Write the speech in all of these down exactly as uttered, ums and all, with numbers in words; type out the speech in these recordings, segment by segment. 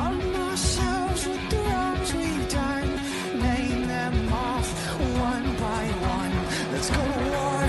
Arm ourselves with the wrongs we've done. Name them off one by one. Let's go to war.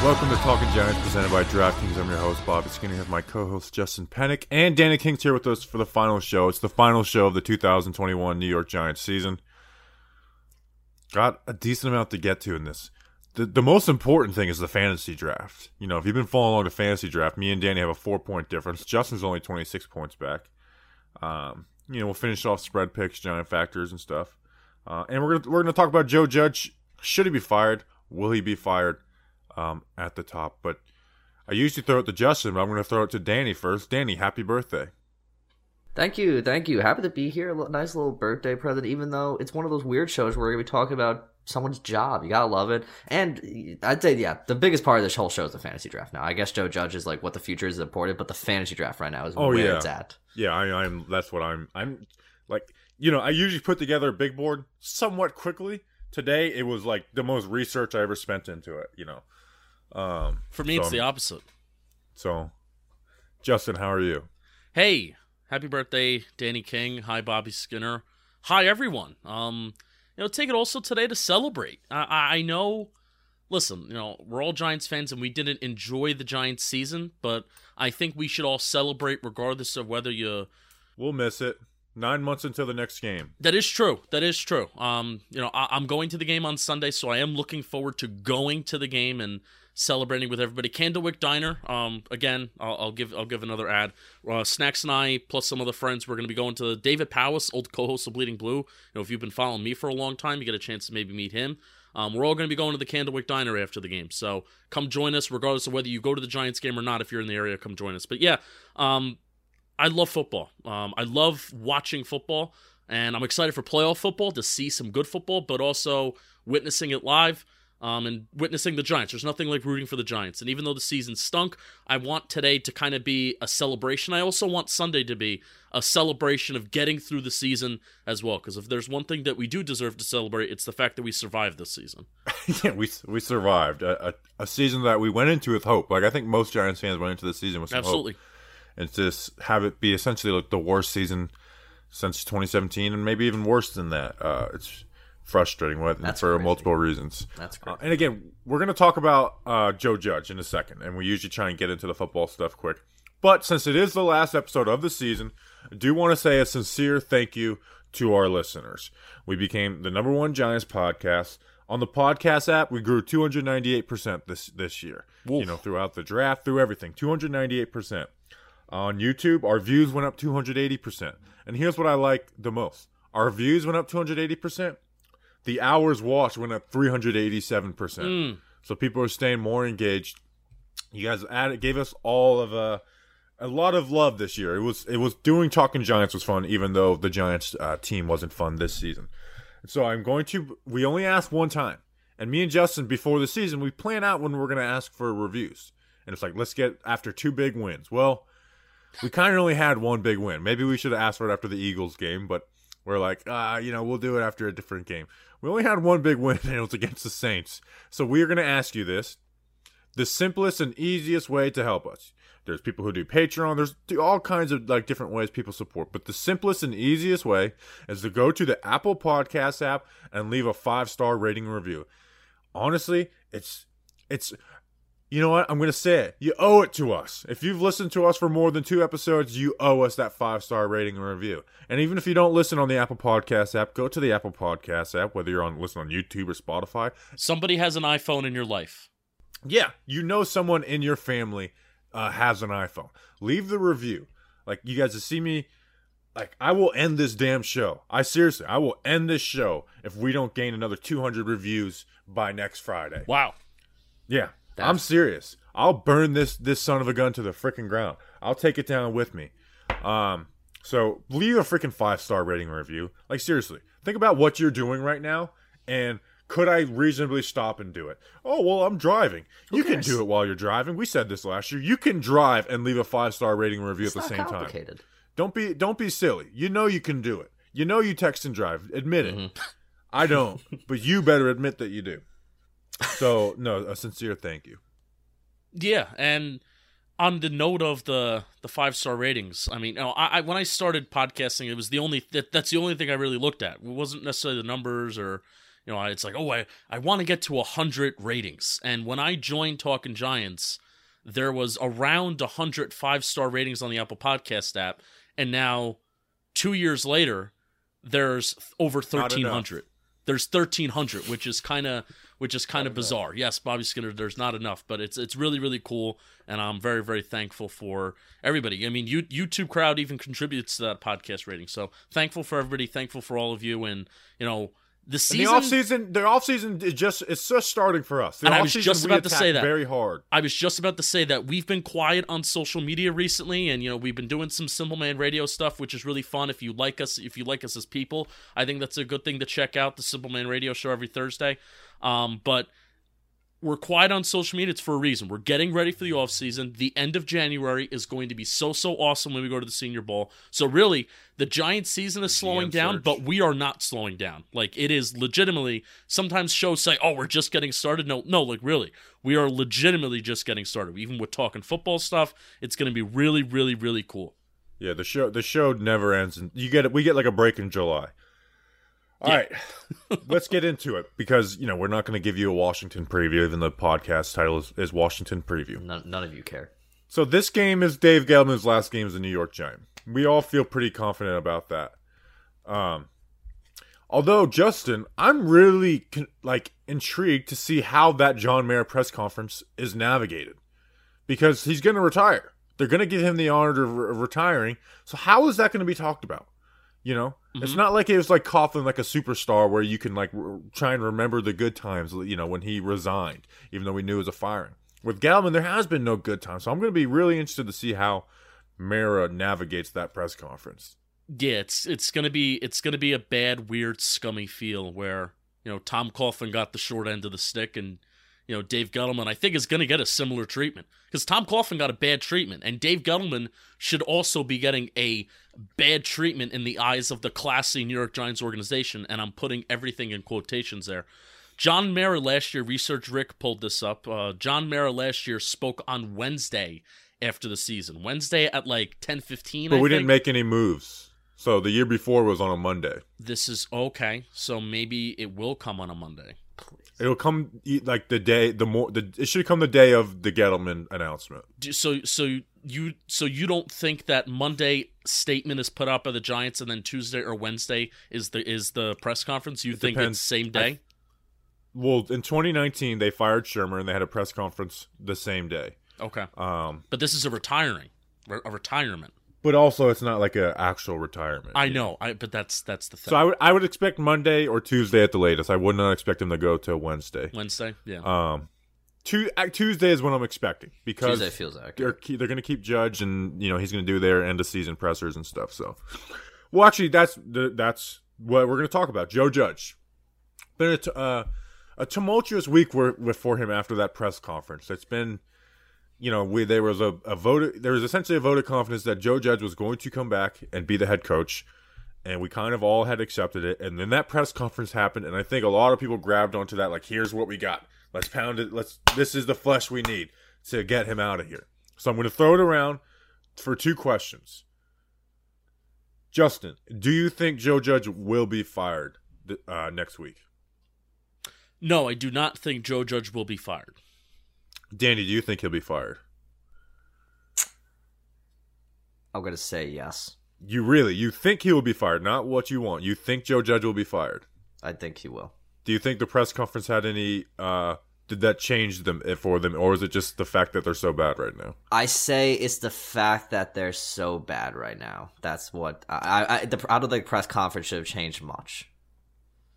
Welcome to Talking Giants, presented by DraftKings. I'm your host, Bobby Skinner, here with my co-host, Justin Penick, and Danny Kings here with us for the final show. It's the final show of the two thousand twenty-one New York Giants season. Got a decent amount to get to in this. The, the most important thing is the fantasy draft. You know, if you've been following along the fantasy draft, me and Danny have a four-point difference. Justin's only twenty-six points back. Um, you know, we'll finish off spread picks, Giant factors, and stuff. Uh, and we're gonna, we're gonna talk about Joe Judge. Should he be fired? Will he be fired? Um, at the top, but I usually throw it to Justin, but I'm going to throw it to Danny first. Danny, happy birthday. Thank you, thank you. Happy to be here. Nice little birthday present, even though it's one of those weird shows where we're going to be talking about someone's job. You got to love it. And I'd say, yeah, the biggest part of this whole show is the fantasy draft now. I guess Joe Judge is like what the future is important, but the fantasy draft right now is oh, where yeah. it's at. Yeah, I, I'm. that's what I'm. I'm like, you know, I usually put together a big board somewhat quickly. Today, it was like the most research I ever spent into it, you know. Um, For me, so, it's the opposite. So, Justin, how are you? Hey, happy birthday, Danny King. Hi, Bobby Skinner. Hi, everyone. Um, you know, take it also today to celebrate. I, I know, listen, you know, we're all Giants fans and we didn't enjoy the Giants season, but I think we should all celebrate regardless of whether you... We'll miss it. Nine months until the next game. That is true. That is true. Um, you know, I, I'm going to the game on Sunday, so I am looking forward to going to the game and celebrating with everybody. Candlewick Diner. Um, again, I'll, I'll give I'll give another ad. Uh, Snacks and I, plus some other friends, we're going to be going to David Powis, old co-host of Bleeding Blue. You know, if you've been following me for a long time, you get a chance to maybe meet him. Um, we're all going to be going to the Candlewick Diner after the game, so come join us, regardless of whether you go to the Giants game or not. If you're in the area, come join us. But yeah, um. I love football. Um, I love watching football, and I'm excited for playoff football to see some good football, but also witnessing it live um, and witnessing the Giants. There's nothing like rooting for the Giants, and even though the season stunk, I want today to kind of be a celebration. I also want Sunday to be a celebration of getting through the season as well, because if there's one thing that we do deserve to celebrate, it's the fact that we survived this season. yeah, we we survived. A, a, a season that we went into with hope. Like I think most Giants fans went into the season with some Absolutely. hope. And just have it be essentially like the worst season since twenty seventeen, and maybe even worse than that. Uh, it's frustrating with for crazy. multiple reasons. That's crazy. Uh, and again, we're going to talk about uh, Joe Judge in a second, and we usually try and get into the football stuff quick. But since it is the last episode of the season, I do want to say a sincere thank you to our listeners. We became the number one Giants podcast. On the podcast app, we grew two hundred ninety-eight percent this, this year. Oof. You know, throughout the draft, through everything, two hundred ninety-eight percent. On YouTube, our views went up two hundred eighty percent. And here's what I like the most. Our views went up two hundred eighty percent. The hours watched went up three hundred eighty-seven percent. Mm. So people are staying more engaged. You guys added, gave us all of a, a lot of love this year. It was it was doing Talking Giants was fun, even though the Giants uh, team wasn't fun this season. So I'm going to – we only asked one time. And me and Justin, before the season, we plan out when we're going to ask for reviews. And it's like, let's get after two big wins. Well – we kind of only had one big win. Maybe we should have asked for it after the Eagles game, but we're like, ah, uh, you know, we'll do it after a different game. We only had one big win, and it was against the Saints. So we are going to ask you this. The simplest and easiest way to help us. There's people who do Patreon. There's all kinds of like different ways people support. But the simplest and easiest way is to go to the Apple Podcast app and leave a five-star rating and review. Honestly, it's it's... You know what? I'm going to say it. You owe it to us. If you've listened to us for more than two episodes, you owe us that five-star rating and review. And even if you don't listen on the Apple Podcast app, go to the Apple Podcast app, whether you're on listen on YouTube or Spotify. Somebody has an iPhone in your life. Yeah. You know someone in your family uh, has an iPhone. Leave the review. Like, you guys have seen me. Like, I will end this damn show. I seriously, I will end this show if we don't gain another two hundred reviews by next Friday. Wow. Yeah, that's... I'm serious. I'll burn this this son of a gun to the freaking ground. I'll take it down with me. Um, so leave a freaking five-star rating or review. Like, seriously, think about what you're doing right now and could I reasonably stop and do it? Oh, well, I'm driving. Who you cares? Can do it while you're driving. We said this last year. You can drive and leave a five-star rating or review it's at the same complicated. time. Don't be don't be silly. You know you can do it. You know you text and drive. Admit it. Mm-hmm. I don't, but you better admit that you do. So, no, a sincere thank you. Yeah, and on the note of the, the five-star ratings, I mean, you know, I, I when I started podcasting, it was the only that, that's the only thing I really looked at. It wasn't necessarily the numbers or, you know, it's like, oh, I, I want to get to one hundred ratings. And when I joined Talking Giants, there was around one hundred five-star ratings on the Apple Podcast app. And now, two years later, there's over thirteen hundred. There's thirteen hundred, which is kind of which is kind of bizarre. Yes, Bobby Skinner, there's not enough, but it's it's really, really cool, and I'm very, very thankful for everybody. I mean, you, YouTube crowd even contributes to that podcast rating, so thankful for everybody, thankful for all of you, and, you know, the season... And the offseason, the offseason is just, it's just starting for us. The and I was just about to say that. Very hard. I was just about to say that. We've been quiet on social media recently, and, you know, we've been doing some Simple Man Radio stuff, which is really fun. If you like us, if you like us as people, I think that's a good thing to check out, the Simple Man Radio show every Thursday. Um, but we're quiet on social media. It's for a reason. We're getting ready for the offseason. The end of January is going to be so, so awesome when we go to the Senior Bowl. So, really... The Giants season is slowing down, but we are not slowing down. Like, it is legitimately, sometimes shows say, oh, we're just getting started. No, no, like, really, we are legitimately just getting started. Even with Talking Football stuff, it's going to be really, really, really cool. Yeah, the show the show never ends. And you get we get, like, a break in July. All yeah. right, let's get into it because, you know, we're not going to give you a Washington preview, even though the podcast title is, is Washington Preview. None, none of you care. So this game is Dave Gettleman's last game as a New York Giant. We all feel pretty confident about that. Um, although, Justin, I'm really con- like intrigued to see how that John Mara press conference is navigated. Because he's going to retire. They're going to give him the honor of, re- of retiring. So how is that going to be talked about? You know? Mm-hmm. It's not like it was like Coughlin, like a superstar, where you can like re- try and remember the good times, you know, when he resigned, even though we knew it was a firing. With Gettleman, there has been no good time. So I'm going to be really interested to see how Mara navigates that press conference. Yeah, it's it's gonna be it's gonna be a bad, weird, scummy feel where, you know, Tom Coughlin got the short end of the stick, and, you know, Dave Gettleman I think is gonna get a similar treatment because Tom Coughlin got a bad treatment, and Dave Gettleman should also be getting a bad treatment in the eyes of the classy New York Giants organization, and I'm putting everything in quotations there. John Mara last year, Research Rick pulled this up. Uh, John Mara last year spoke on Wednesday. After the season, Wednesday at like ten fifteen. But we I think. didn't make any moves, so the year before was on a Monday. This is okay, so maybe it will come on a Monday. Please. It'll come like the day the more the it should come the day of the Gettleman announcement. So so you so you don't think that Monday statement is put out by the Giants and then Tuesday or Wednesday is the is the press conference? You it think depends. It's same day? I, well, in twenty nineteen, they fired Shurmur and they had a press conference the same day. Okay, um, but this is a retiring, a retirement. But also, it's not like an actual retirement. I know, I, but that's that's the thing. So I would I would expect Monday or Tuesday at the latest. I would not expect him to go to Wednesday. Wednesday, yeah. Um, two, Tuesday is what I'm expecting because Tuesday feels accurate. They're they're going to keep Judge, and, you know, he's going to do their end of season pressers and stuff. So, well, actually, that's that's what we're going to talk about. Joe Judge. Been a, t- uh, a tumultuous week for him after that press conference. It's been. You know, we, there was a, a vote. There was essentially a vote of confidence that Joe Judge was going to come back and be the head coach, and we kind of all had accepted it. And then that press conference happened, and I think a lot of people grabbed onto that. Like, here's what we got. Let's pound it. Let's. This is the flesh we need to get him out of here. So I'm going to throw it around for two questions. Justin, do you think Joe Judge will be fired uh, next week? No, I do not think Joe Judge will be fired. Danny, do you think he'll be fired? I'm going to say yes. You really? You think he will be fired, not what you want. You think Joe Judge will be fired? I think he will. Do you think the press conference had any uh, did that change them for them, or is it just the fact that they're so bad right now? I say it's the fact that they're so bad right now. That's what I. I, I, the, I don't think press conference should have changed much.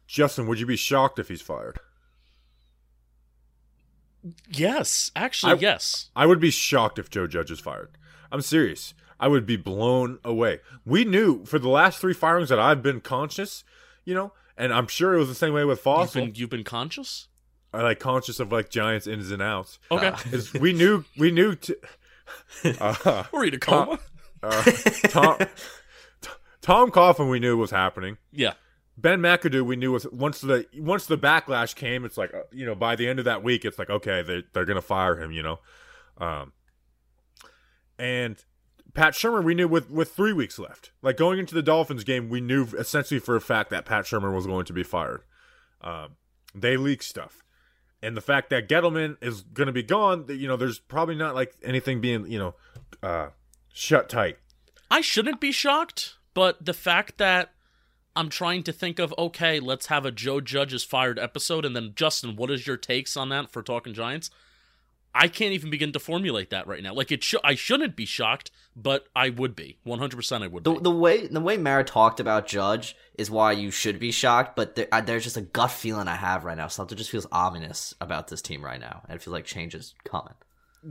Justin, would you be shocked if he's fired? Yes, actually, I, yes. I would be shocked if Joe Judge is fired. I'm serious. I would be blown away. We knew for the last three firings that I've been conscious, you know, and I'm sure it was the same way with Fossil. You've been, you've been conscious? I like conscious of like Giants ins and outs. Okay. Uh, we knew, we knew. T- uh, We're in a coma. Uh, Tom, t- Tom Coughlin, we knew was happening. Yeah. Ben McAdoo, we knew was once the once the backlash came, it's like, you know, by the end of that week, it's like, okay, they they're gonna fire him, you know, um, and Pat Shurmur, we knew with with three weeks left, like going into the Dolphins game, we knew essentially for a fact that Pat Shurmur was going to be fired. Um, they leaked stuff, and the fact that Gettleman is gonna be gone, you know, there's probably not like anything being, you know, uh, shut tight. I shouldn't be shocked, but the fact that I'm trying to think of, okay, let's have a Joe Judge is fired episode, and then, Justin, what is your takes on that for Talking Giants? I can't even begin to formulate that right now. Like, it, sh- I shouldn't be shocked, but I would be. one hundred percent I would the, be. The way the way Mara talked about Judge is why you should be shocked, but there, I, there's just a gut feeling I have right now. Something just feels ominous about this team right now, and it feels like change is coming.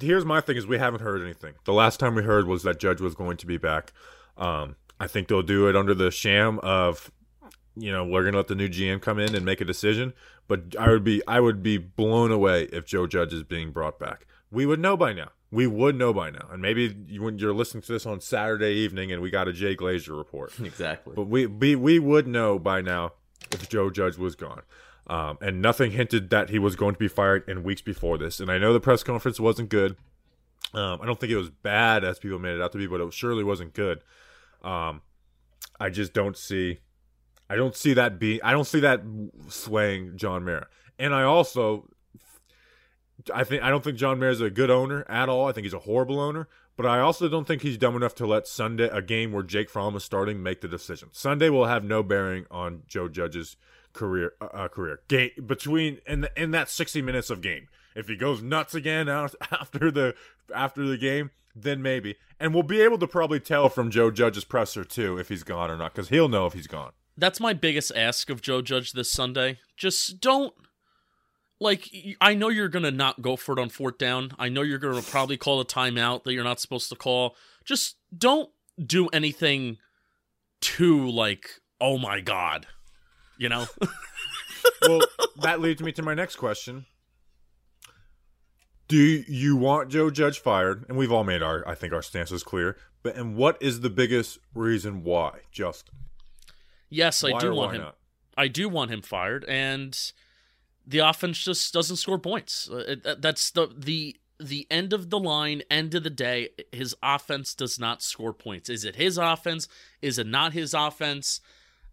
Here's my thing is we haven't heard anything. The last time we heard was that Judge was going to be back. Um I think they'll do it under the sham of, you know, we're going to let the new G M come in and make a decision. But I would be I would be blown away if Joe Judge is being brought back. We would know by now. We would know by now. And maybe you, when you're listening to this on Saturday evening and we got a Jay Glazer report. Exactly. But we we, we would know by now if Joe Judge was gone. Um, and nothing hinted that he was going to be fired in weeks before this. And I know the press conference wasn't good. Um, I don't think it was bad as people made it out to be, but it surely wasn't good. Um, I just don't see, I don't see that be, I don't see that swaying John Mara. And I also, I think, I don't think John Mara is a good owner at all. I think he's a horrible owner, but I also don't think he's dumb enough to let Sunday, a game where Jake Fromm is starting, make the decision. Sunday will have no bearing on Joe Judge's career, uh, career game between, in the, in that sixty minutes of game. If he goes nuts again out after the, after the game, then maybe. And we'll be able to probably tell from Joe Judge's presser, too, if he's gone or not, because he'll know if he's gone. That's my biggest ask of Joe Judge this Sunday. Just don't, like, I know you're going to not go for it on fourth down. I know you're going to probably call a timeout that you're not supposed to call. Just don't do anything too, like, oh my God, you know? Well, that leads me to my next question. Do you want Joe Judge fired? And we've all made our, I think, our stance is clear. But and what is the biggest reason why, Justin? Yes, I why do want him. Not? I do want him fired, and the offense just doesn't score points. That's the the the end of the line. End of the day, his offense does not score points. Is it his offense? Is it not his offense?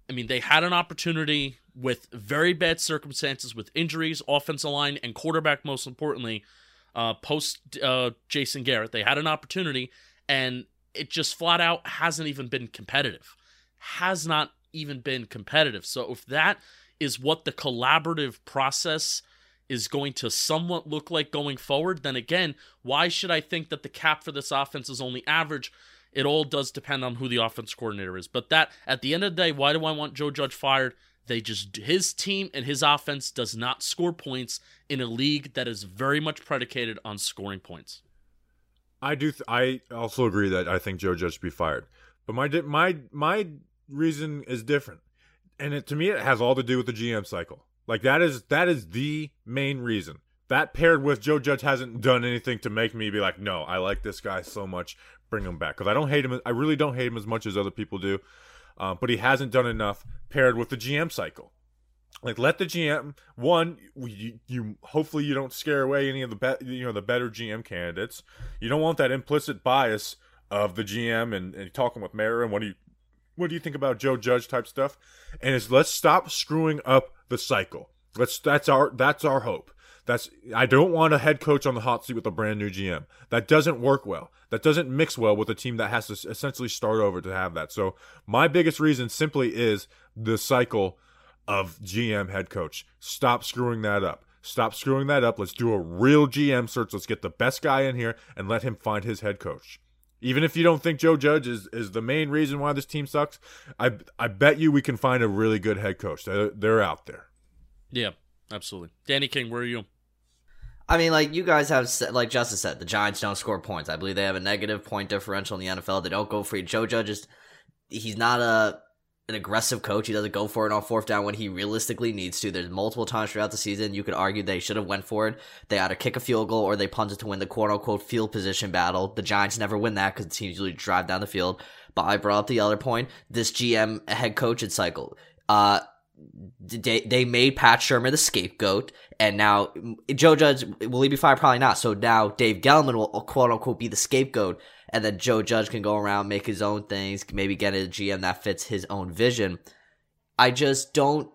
I mean, they had an opportunity with very bad circumstances, with injuries, offensive line, and quarterback. Most importantly. Uh, post uh, Jason Garrett, they had an opportunity, and it just flat out hasn't even been competitive. Has not even been competitive. So if that is what the collaborative process is going to somewhat look like going forward, then again, why should I think that the cap for this offense is only average? It all does depend on who the offense coordinator is. But that, at the end of the day, why do I want Joe Judge fired? They just, his team and his offense does not score points in a league that is very much predicated on scoring points. I do. Th- I also agree that I think Joe Judge should be fired, but my my my reason is different, and it, to me, it has all to do with the G M cycle. Like that is that is the main reason. That paired with Joe Judge hasn't done anything to make me be like, no, I like this guy so much, bring him back, because I don't hate him. I really don't hate him as much as other people do. Uh, but he hasn't done enough paired with the G M cycle. Like, let the G M, one, you, you hopefully you don't scare away any of the be, you know the better G M candidates. You don't want that implicit bias of the G M and, and talking with Mara and what do you what do you think about Joe Judge type stuff. And it's let's stop screwing up the cycle. Let's that's our that's our hope. That's I don't want a head coach on the hot seat with a brand new G M. That doesn't work well. That doesn't mix well with a team that has to essentially start over to have that. So my biggest reason simply is the cycle of G M head coach. Stop screwing that up. Stop screwing that up. Let's do a real G M search. Let's get the best guy in here and let him find his head coach. Even if you don't think Joe Judge is, is the main reason why this team sucks, I I bet you we can find a really good head coach. They're, they're out there. Yeah, absolutely. Danny King, where are you? I mean, like you guys have said, like Justin said, the Giants don't score points. I believe they have a negative point differential in the N F L. They don't go free. Joe Judge is, he's not a an aggressive coach. He doesn't go for it on fourth down when he realistically needs to. There's multiple times throughout the season you could argue they should have went for it. They either kick a field goal or they punt it to win the quote-unquote field position battle. The Giants never win that because the teams usually drive down the field. But I brought up the other point, this G M head coaching cycle. Uh, they, they made Pat Shurmur the scapegoat, and now Joe Judge, will he be fired? Probably not. So now Dave Gettleman will quote-unquote be the scapegoat. And then Joe Judge can go around, make his own things, maybe get a G M that fits his own vision. I just don't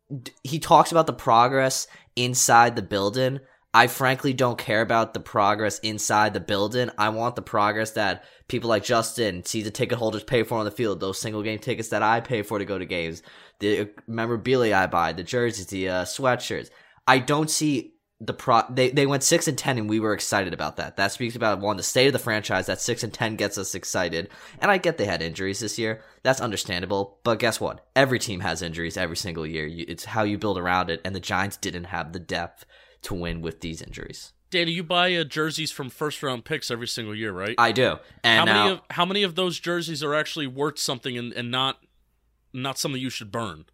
– he talks about the progress inside the building. I frankly don't care about the progress inside the building. I want the progress that people like Justin, season ticket holders pay for on the field, those single-game tickets that I pay for to go to games, the memorabilia I buy, the jerseys, the uh, sweatshirts. I don't see – The pro they they went six and ten and we were excited about that. That speaks about one, the state of the franchise. That six and ten gets us excited. And I get they had injuries this year. That's understandable. But guess what? Every team has injuries every single year. You, it's how you build around it. And the Giants didn't have the depth to win with these injuries. Danny, you buy uh, jerseys from first round picks every single year, right? I do. And how now, many of, how many of those jerseys are actually worth something and, and not not something you should burn?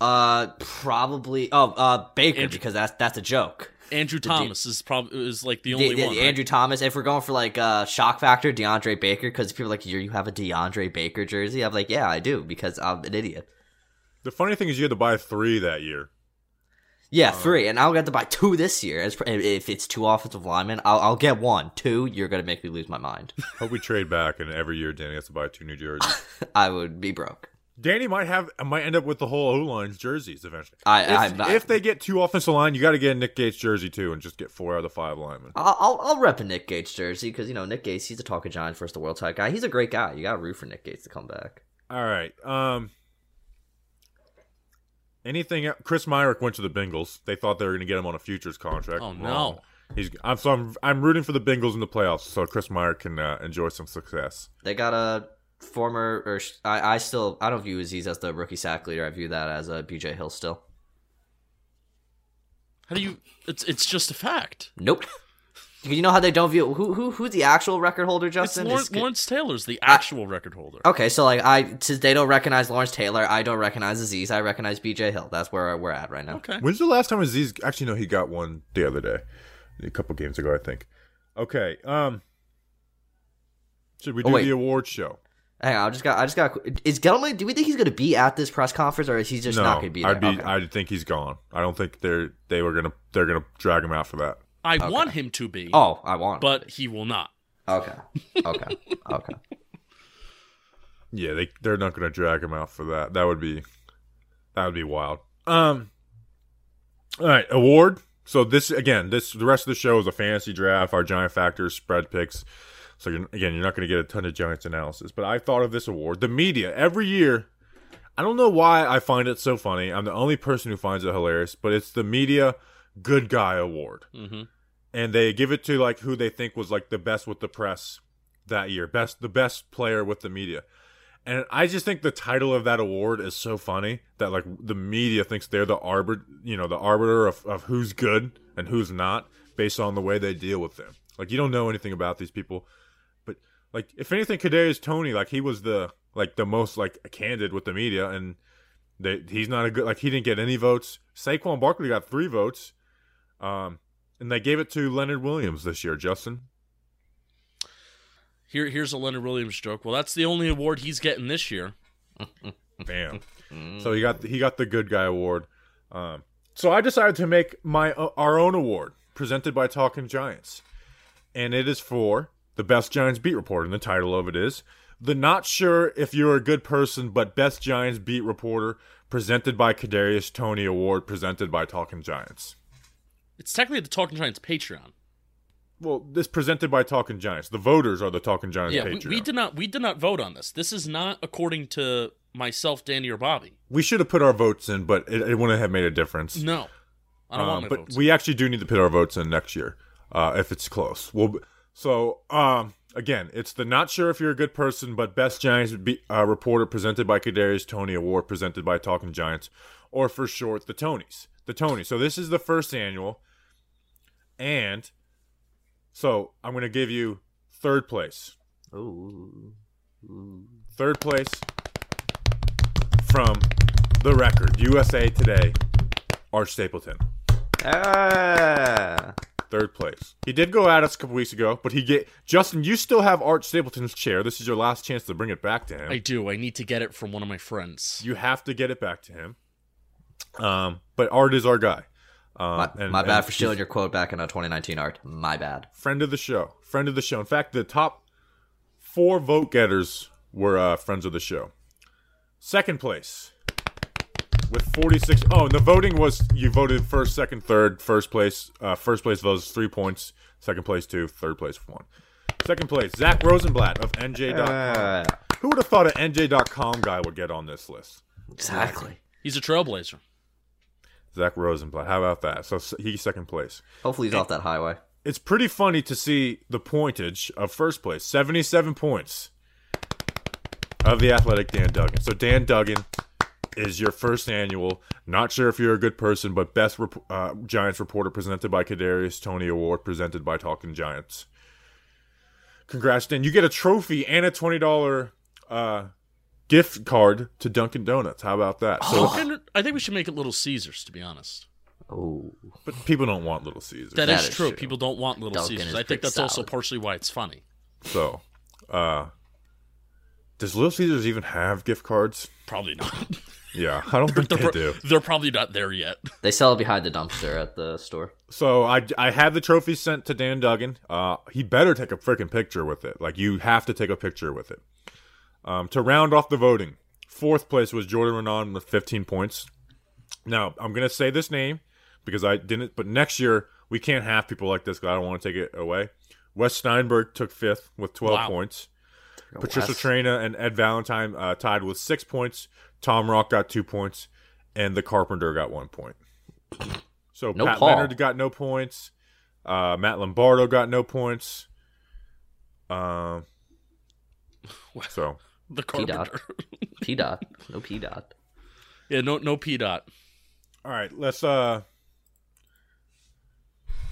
Uh, probably. Oh, uh, Baker Andrew. because that's that's a joke. Andrew Thomas is probably is like the only the, one. The right? Andrew Thomas. If we're going for like uh, shock factor, DeAndre Baker, because people are like, you you have a DeAndre Baker jersey. I'm like, yeah, I do, because I'm an idiot. The funny thing is, you had to buy three that year. Yeah, um, three, and I'll have to buy two this year. As, if it's two offensive linemen, I'll, I'll get one. Two, you're gonna make me lose my mind. Hope we trade back, and every year Danny has to buy two new jerseys. I would be broke. Danny might have might end up with the whole O-line's jerseys eventually. I, if, I, I, if they get two offensive line, you got to get a Nick Gates jersey too, and just get four out of the five linemen. I'll I'll, I'll rep a Nick Gates jersey because you know Nick Gates, he's a Talking Giants versus the World type guy. He's a great guy. You got to root for Nick Gates to come back. All right. Um. Anything else? Chris Myrick went to the Bengals. They thought they were going to get him on a futures contract. Oh no. Wrong. He's I'm so I'm I'm rooting for the Bengals in the playoffs so Chris Myrick can uh, enjoy some success. They got a. Former, or I, I still, I don't view Azeez as the rookie sack leader. I view that as a B J Hill still. How do you? It's it's just a fact. Nope. You know how they don't view who who who's the actual record holder, Justin? It's Lawrence, it's, Lawrence Taylor's the actual I, record holder. Okay, so like I, since they don't recognize Lawrence Taylor, I don't recognize Azeez. I recognize B J Hill. That's where we're at right now. Okay. When's the last time Azeez? Actually, no, he got one the other day, a couple games ago, I think. Okay. Um. Should we do oh, the award show? Hang on, I just got. I just got. Is Gettleman? Do we think he's going to be at this press conference, or is he just no, not going to be there? I'd be, okay. I think he's gone. I don't think they're they were gonna they're gonna drag him out for that. I okay. want him to be. Oh, I want, but he will not. Okay, okay, okay. Yeah, they they're not going to drag him out for that. That would be that would be wild. Um. All right, award. So this again, this the rest of the show is a fantasy draft. Our Giant Factors, spread picks. So, you're, again, you're not going to get a ton of Giants analysis. But I thought of this award. The media, every year, I don't know why I find it so funny. I'm the only person who finds it hilarious. But it's the Media Good Guy Award. Mm-hmm. And they give it to, like, who they think was, like, the best with the press that year. best The best player with the media. And I just think the title of that award is so funny that, like, the media thinks they're the arbiter, you know, the arbiter of, of who's good and who's not based on the way they deal with them. Like, you don't know anything about these people. Like, if anything, Kadarius Toney, like, he was the, like, the most, like, candid with the media, and they, he's not a good, like, he didn't get any votes. Saquon Barkley got three votes, um, and they gave it to Leonard Williams this year. Justin? Here, here's a Leonard Williams joke. Well, that's the only award he's getting this year. Damn. So he got, he got the Good Guy Award. Um, so I decided to make my uh, our own award, presented by Talking Giants, and it is for... the Best Giants Beat Reporter, and the title of it is The Not Sure If You're a Good Person, But Best Giants Beat Reporter, presented by Kadarius Toney Award, presented by Talking Giants. It's technically the Talking Giants Patreon. Well, this presented by Talking Giants. The voters are the Talking Giants yeah, Patreon. We, we did not we did not vote on this. This is not according to myself, Danny, or Bobby. We should have put our votes in, but it, it wouldn't have made a difference. No. I don't um, want my but votes. We actually do need to put our votes in next year uh, if it's close. We'll, so, um, again, it's the not sure if you're a good person, but Best Giants be, uh, Reporter presented by Kadarius Toney Award presented by Talking Giants, or for short, the Tonys. The Tonys. So this is the first annual. And so I'm going to give you third place. Ooh. Ooh. Third place from The Record, U S A Today, Arch Stapleton. Ah. Third place. He did go at us a couple weeks ago, but he get Justin, you still have Arch Stapleton's chair. This is your last chance to bring it back to him. I do. I need to get it from one of my friends. You have to get it back to him. Um, but Art is our guy. Um, my and, my and bad for stealing your quote back in twenty nineteen, Art. My bad. Friend of the show. Friend of the show. In fact, the top four vote getters were uh, friends of the show. Second place with forty-six. Oh, and the voting was you voted first, second, third, first place. Uh, first place votes three points. Second place two. Third place one. Second place, Zach Rosenblatt of N J dot com. Uh, Who would have thought an N J dot com guy would get on this list? Exactly. He's a trailblazer. Zach Rosenblatt. How about that? So he's second place. Hopefully he's and off that highway. It's pretty funny to see the pointage of first place. seventy-seven points of the athletic Dan Duggan. So Dan Duggan is your first annual. Not sure if you're a good person, but Best Rep- uh, Giants Reporter presented by Kadarius Toney Award presented by Talking Giants. Congrats, Dan. You get a trophy and a twenty dollars uh gift card to Dunkin' Donuts. How about that? So, oh, I think we should make it Little Caesars, to be honest. Oh, but people don't want Little Caesars. That, that is, is true. true. People don't want Little Dunkin' Caesars. I think that's solid. Also partially why it's funny. So, uh, does Little Caesars even have gift cards? Probably not. Yeah, I don't think they do. They're probably not there yet. They sell it behind the dumpster at the store. So I, I had the trophy sent to Dan Duggan. Uh, he better take a freaking picture with it. Like, you have to take a picture with it. Um, to round off the voting, fourth place was Jordan Renan with fifteen points. Now, I'm going to say this name because I didn't, but next year we can't have people like this because I don't want to take it away. Wes Steinberg took fifth with twelve wow. points. Patricia Traina and Ed Valentine uh, tied with six points. Tom Rock got two points, and the Carpenter got one point. So no Pat Paul. Leonard got no points. Uh, Matt Lombardo got no points. Um, uh, so. The Carpenter. P dot. No P dot. Yeah, no no P dot. All right, let's uh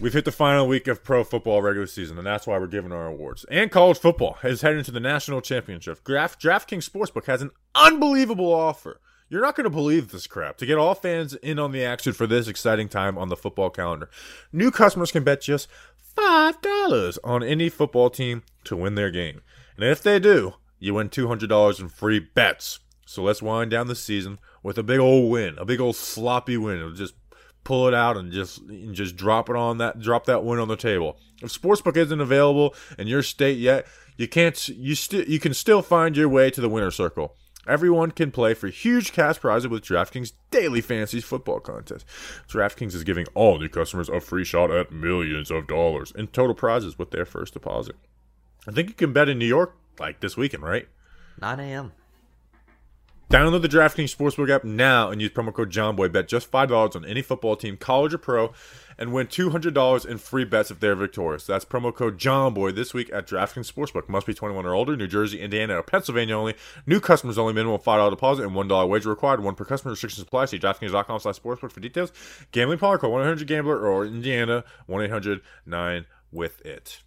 we've hit the final week of pro football regular season, and that's why we're giving our awards. And college football is heading to the national championship. Draft DraftKings Sportsbook has an unbelievable offer. You're not going to believe this crap. To get all fans in on the action for this exciting time on the football calendar, new customers can bet just five dollars on any football team to win their game. And if they do, you win two hundred dollars in free bets. So let's wind down the season with a big old win, a big old sloppy win. It'll just pull it out and just and just drop it on that, drop that win on the table. If Sportsbook isn't available in your state yet, you can't you still you can still find your way to the winner circle. Everyone can play for huge cash prizes with DraftKings Daily Fantasy Football Contest. DraftKings is giving all new customers a free shot at millions of dollars in total prizes with their first deposit. I think you can bet in New York like this weekend, right? nine a.m. Download the DraftKings Sportsbook app now and use promo code JOHNBOY. Bet just five dollars on any football team, college or pro, and win two hundred dollars in free bets if they're victorious. That's promo code JOHNBOY this week at DraftKings Sportsbook. Must be twenty-one or older, New Jersey, Indiana, or Pennsylvania only. New customers only, minimum five dollars deposit and one dollar wager required. One per customer, restrictions apply. See DraftKings.com slash sportsbook for details. Gambling problem, call one eight hundred gambler or Indiana, one eight hundred nine with it.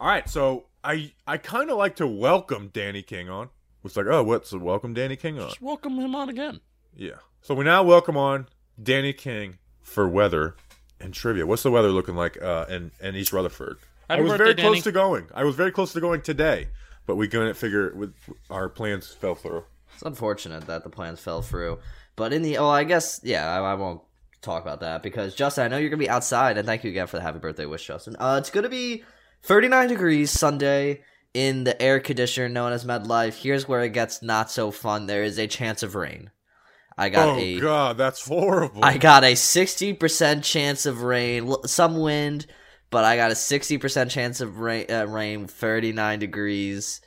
All right, so I I kind of like to welcome Danny King on. It's like, oh, what's a welcome Danny King on? Just welcome him on again. Yeah. So we now welcome on Danny King for weather and trivia. What's the weather looking like uh, in, in East Rutherford? Happy I was birthday, very close Danny. to going. I was very close to going today, but we couldn't figure with our plans fell through. It's unfortunate that the plans fell through. But in the, oh, well, I guess, yeah, I, I won't talk about that because, Justin, I know you're going to be outside, and thank you again for the happy birthday wish, Justin. Uh, it's going to be thirty-nine degrees Sunday. In the air conditioner known as MedLife, here's where it gets not so fun. There is a chance of rain. I got oh, a Oh god, that's horrible. I got a sixty percent chance of rain, some wind, but I got a sixty percent chance of rain, uh, rain thirty-nine degrees.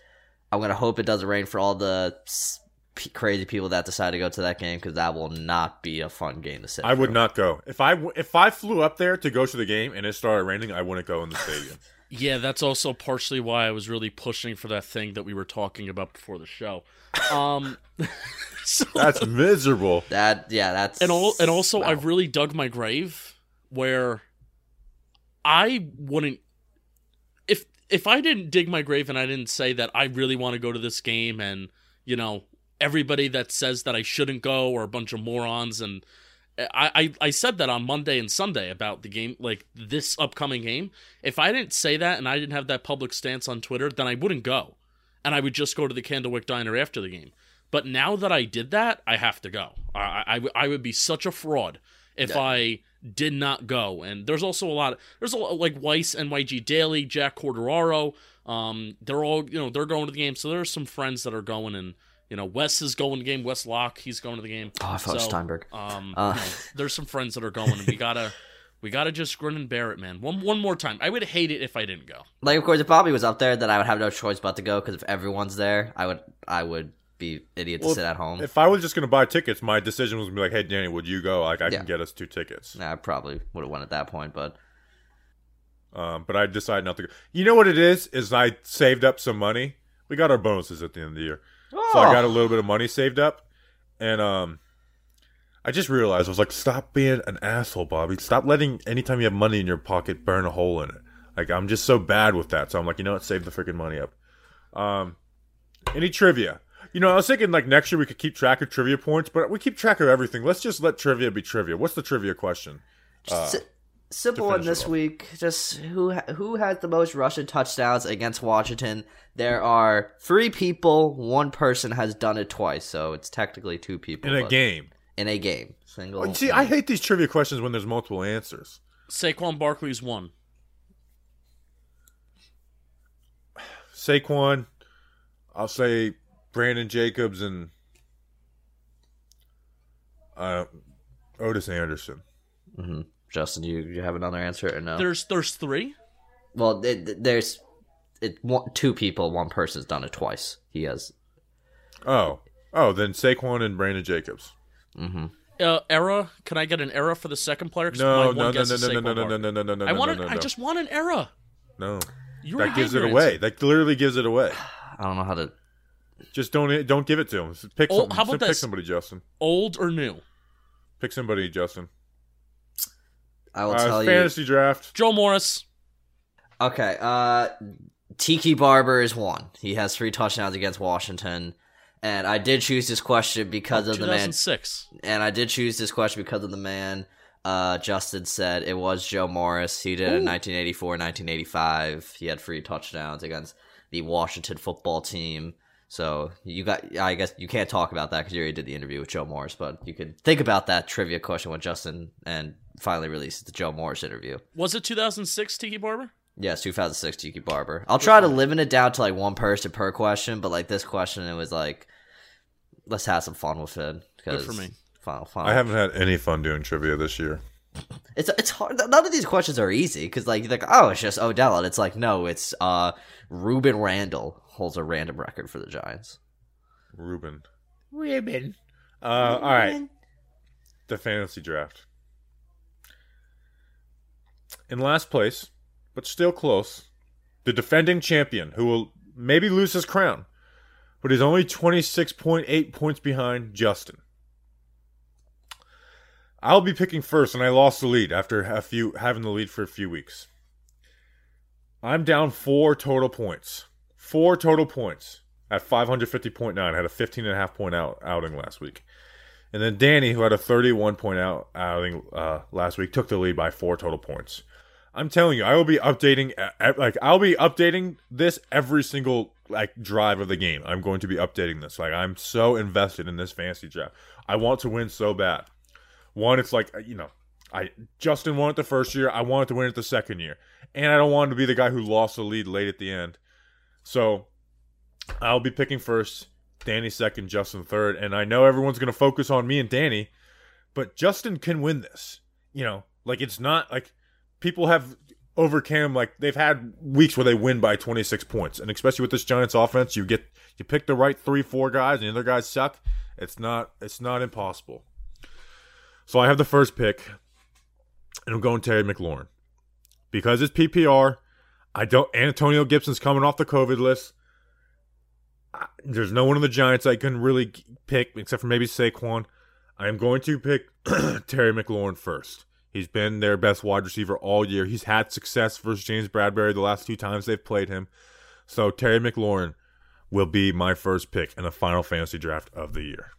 I'm going to hope it doesn't rain for all the p- crazy people that decide to go to that game, because that will not be a fun game to sit I through. Would not go. If I, w- if I flew up there to go to the game and it started raining, I wouldn't go in the stadium. Yeah, that's also partially why I was really pushing for that thing that we were talking about before the show. Um, so, that's miserable. That yeah, that's and all, and also wow. I've really dug my grave where I wouldn't if if I didn't dig my grave and I didn't say that I really want to go to this game, and you know everybody that says that I shouldn't go are a bunch of morons. And I, I, I said that on Monday and Sunday about the game, like this upcoming game. If I didn't say that and I didn't have that public stance on Twitter, then I wouldn't go. And I would just go to the Candlewick Diner after the game. But now that I did that, I have to go. I, I, I would be such a fraud if yeah. I did not go. And there's also a lot of, there's a lot, like Weiss, N Y G Daily, Jack Corderaro. Um, they're all, you know, they're going to the game. So there's some friends that are going, and you know, Wes is going to the game. Wes Locke, he's going to the game. Oh, I thought so, Steinberg. Um, uh. you know, there's some friends that are going, and we gotta, we gotta just grin and bear it, man. One, one more time. I would hate it if I didn't go. Like, of course, if Bobby was up there, then I would have no choice but to go. Because if everyone's there, I would, I would be idiot to well, sit at home. If I was just gonna buy tickets, my decision was gonna be like, "Hey, Danny, would you go? Like, I yeah. can get us two tickets." Nah, I probably would have won at that point, but. Um, but I decided not to go. You know what it is? Is I saved up some money. We got our bonuses at the end of the year. So I got a little bit of money saved up, and um, I just realized, I was like, stop being an asshole, Bobby. Stop letting anytime you have money in your pocket burn a hole in it. Like, I'm just so bad with that. So I'm like, you know what? Save the freaking money up. Um, any trivia? You know, I was thinking, like, next year we could keep track of trivia points, but we keep track of everything. Let's just let trivia be trivia. What's the trivia question? Uh, S- simple one this week. Just who who has the most rushing touchdowns against Washington? There are three people. One person has done it twice, so it's technically two people. In a game. In a game. Single. Oh, see, game. I hate these trivia questions when there's multiple answers. Saquon Barkley's one. Saquon, I'll say Brandon Jacobs and uh, Otis Anderson. Mm-hmm. Justin, do you, you have another answer or no? There's, there's three? Well, it, there's... It one, two people, one person's done it twice. He has. Oh, oh, then Saquon and Brandon Jacobs. Mm-hmm. Uh, era? Can I get an era for the second player? No, no, no, no, no, no, no, no, no, no, no, no. I want an, no, no, I just want an era. No, You're that gives ignorant. It away. That literally gives it away. I don't know how to. Just don't don't give it to him. Pick old, something. How about pick this? Somebody, Justin. Old or new? Pick somebody, Justin. I will uh, tell you. Fantasy draft. Joe Morris. Okay. Uh. Tiki Barber is one. He has three touchdowns against Washington, and I did choose this question because of the man. two thousand six And I did choose this question because of the man. Uh, Justin said it was Joe Morris. He did it in nineteen eighty-four, nineteen eighty-five. He had three touchdowns against the Washington football team. So you got. I guess you can't talk about that because you already did the interview with Joe Morris, but you could think about that trivia question when Justin and finally released the Joe Morris interview. Was it two thousand six, Tiki Barber? Yes, two thousand six Tiki Barber. I'll try to limit it down to like one person per question, but like this question, it was like, let's have some fun with it. Good for me. Final, final. I haven't had any fun doing trivia this year. It's it's hard. None of these questions are easy because like you think, oh, it's just Odell, and it's like no, it's uh, Ruben Randall holds a random record for the Giants. Ruben. Ruben. Uh, Ruben. All right. The fantasy draft. In last place. But still close. The defending champion, who will maybe lose his crown, but he's only twenty-six point eight points behind Justin. I'll be picking first, and I lost the lead after a few, having the lead for a few weeks. I'm down four total points. Four total points at five fifty point nine. I had a fifteen point five point out, outing last week. And then Danny, who had a thirty-one point out, outing uh, last week, took the lead by four total points. I'm telling you, I will be updating, like, I'll be updating this every single, like, drive of the game. I'm going to be updating this. Like, I'm so invested in this fantasy draft. I want to win so bad. One, it's like, you know, I Justin won it the first year. I wanted to win it the second year. And I don't want to be the guy who lost the lead late at the end. So, I'll be picking first, Danny second, Justin third. And I know everyone's going to focus on me and Danny, but Justin can win this. You know, like, it's not, like... People have over Cam. Like, they've had weeks where they win by twenty-six points, and especially with this Giants offense, you get you pick the right three, four guys, and the other guys suck. It's not it's not impossible. So I have the first pick, and I'm going Terry McLaurin because it's P P R. I don't. Antonio Gibson's coming off the COVID list. I, there's no one on the Giants I can really pick except for maybe Saquon. I am going to pick Terry McLaurin first. He's been their best wide receiver all year. He's had success versus James Bradbury the last two times they've played him. So Terry McLaurin will be my first pick in the Final Fantasy Draft of the year.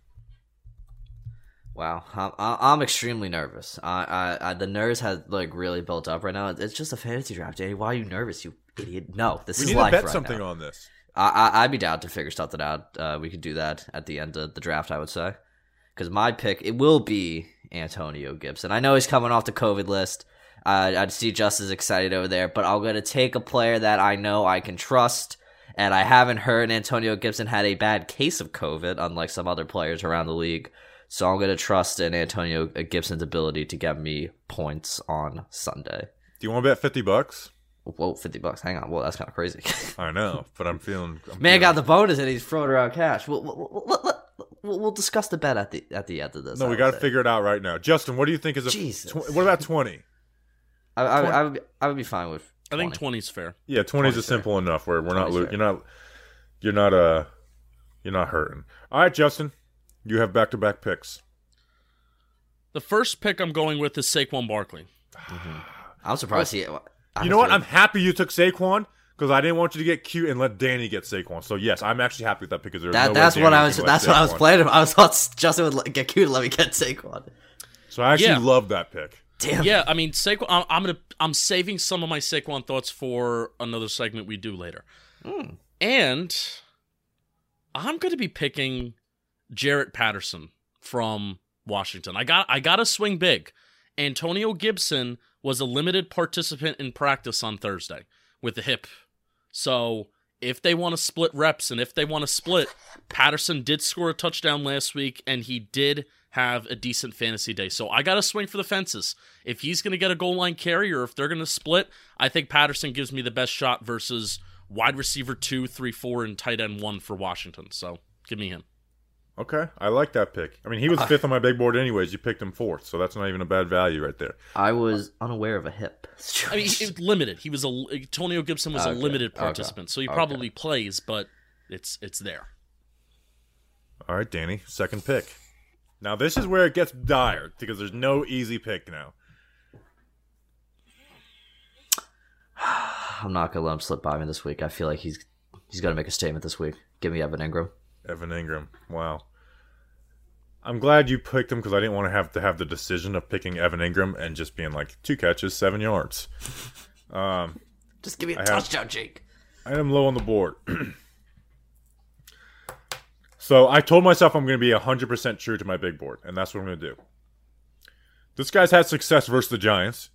Wow, I'm, I'm extremely nervous. I, I, I, the nerves have like really built up right now. It's just a fantasy draft, Danny. Why are you nervous, you idiot? No, this we is need life to bet right something now. On this. I, I, I'd be down to figure something out. Uh, we could do that at the end of the draft, I would say, because my pick it will be Antonio Gibson. I know he's coming off the COVID list. Uh, I'd see Justin's excited over there, but I'm going to take a player that I know I can trust, and I haven't heard Antonio Gibson had a bad case of COVID, unlike some other players around the league. So I'm going to trust in Antonio Gibson's ability to get me points on Sunday. Do you want to bet fifty bucks? Whoa, fifty bucks. Hang on. Well, that's kind of crazy. I know, but I'm feeling... I'm Man feeling... got the bonus and he's throwing around cash. We'll, we'll, we'll, we'll discuss the bet at the at the end of this. No, I we got to figure it out right now. Justin, what do you think is a... Jesus. Tw- what about twenty? I, I, twenty? I, would, I would be fine with twenty. I think twenty is fair. Yeah, twenty is simple enough where we're not... Lo- you're not... You're not... Uh, you're not hurting. All right, Justin. You have back-to-back picks. The first pick I'm going with is Saquon Barkley. Mm-hmm. I'm surprised he... Honestly. You know what? I'm happy you took Saquon because I didn't want you to get cute and let Danny get Saquon. So, yes, I'm actually happy with that because there's that, no that's way what I was. That's Saquon. What I was planning. I was thought Justin would get cute and let me get Saquon. So I actually yeah. love that pick. Damn. Yeah, I mean, Saquon. I'm, I'm gonna. I'm saving some of my Saquon thoughts for another segment we do later. Mm. And I'm gonna be picking Jarrett Patterson from Washington. I got I got to swing big. Antonio Gibson was a limited participant in practice on Thursday with the hip. So if they want to split reps and if they want to split, Patterson did score a touchdown last week and he did have a decent fantasy day. So I got to swing for the fences. If he's going to get a goal line carry or if they're going to split, I think Patterson gives me the best shot versus wide receiver two, three, four, and tight end one for Washington. So give me him. Okay, I like that pick. I mean, he was uh, fifth on my big board anyways. You picked him fourth, so that's not even a bad value right there. I was unaware of a hip. I mean, it, limited. He was a Antonio Gibson was okay. a limited participant, okay. so he okay. probably plays, but it's it's there. All right, Danny, second pick. Now this is where it gets dire because there's no easy pick now. I'm not gonna let him slip by me this week. I feel like he's he's gonna make a statement this week. Give me Evan Engram. Evan Engram. Wow. I'm glad you picked him because I didn't want to have to have the decision of picking Evan Engram and just being like, two catches, seven yards. Um, just give me a I touchdown, have, Jake. I am low on the board. So I told myself I'm going to be one hundred percent true to my big board, and that's what I'm going to do. This guy's had success versus the Giants.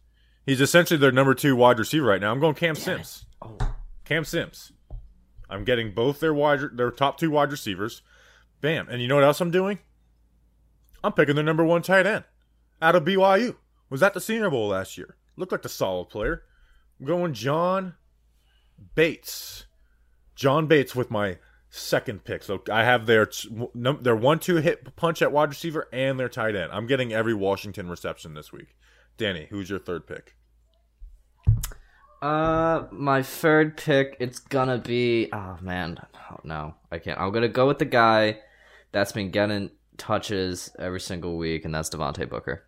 He's essentially their number two wide receiver right now. I'm going Cam Damn Sims. Oh. Cam Sims. I'm getting both their wide, their top two wide receivers. Bam. And you know what else I'm doing? I'm picking their number one tight end out of B Y U. Was at the Senior Bowl last year. Looked like the solid player. I'm going John Bates. John Bates with my second pick. So I have their their one-two hit punch at wide receiver and their tight end. I'm getting every Washington reception this week. Danny, who's your third pick? Uh, my third pick, it's gonna be, oh man, oh, no, I can't. I'm gonna go with the guy that's been getting touches every single week, and that's Devontae Booker.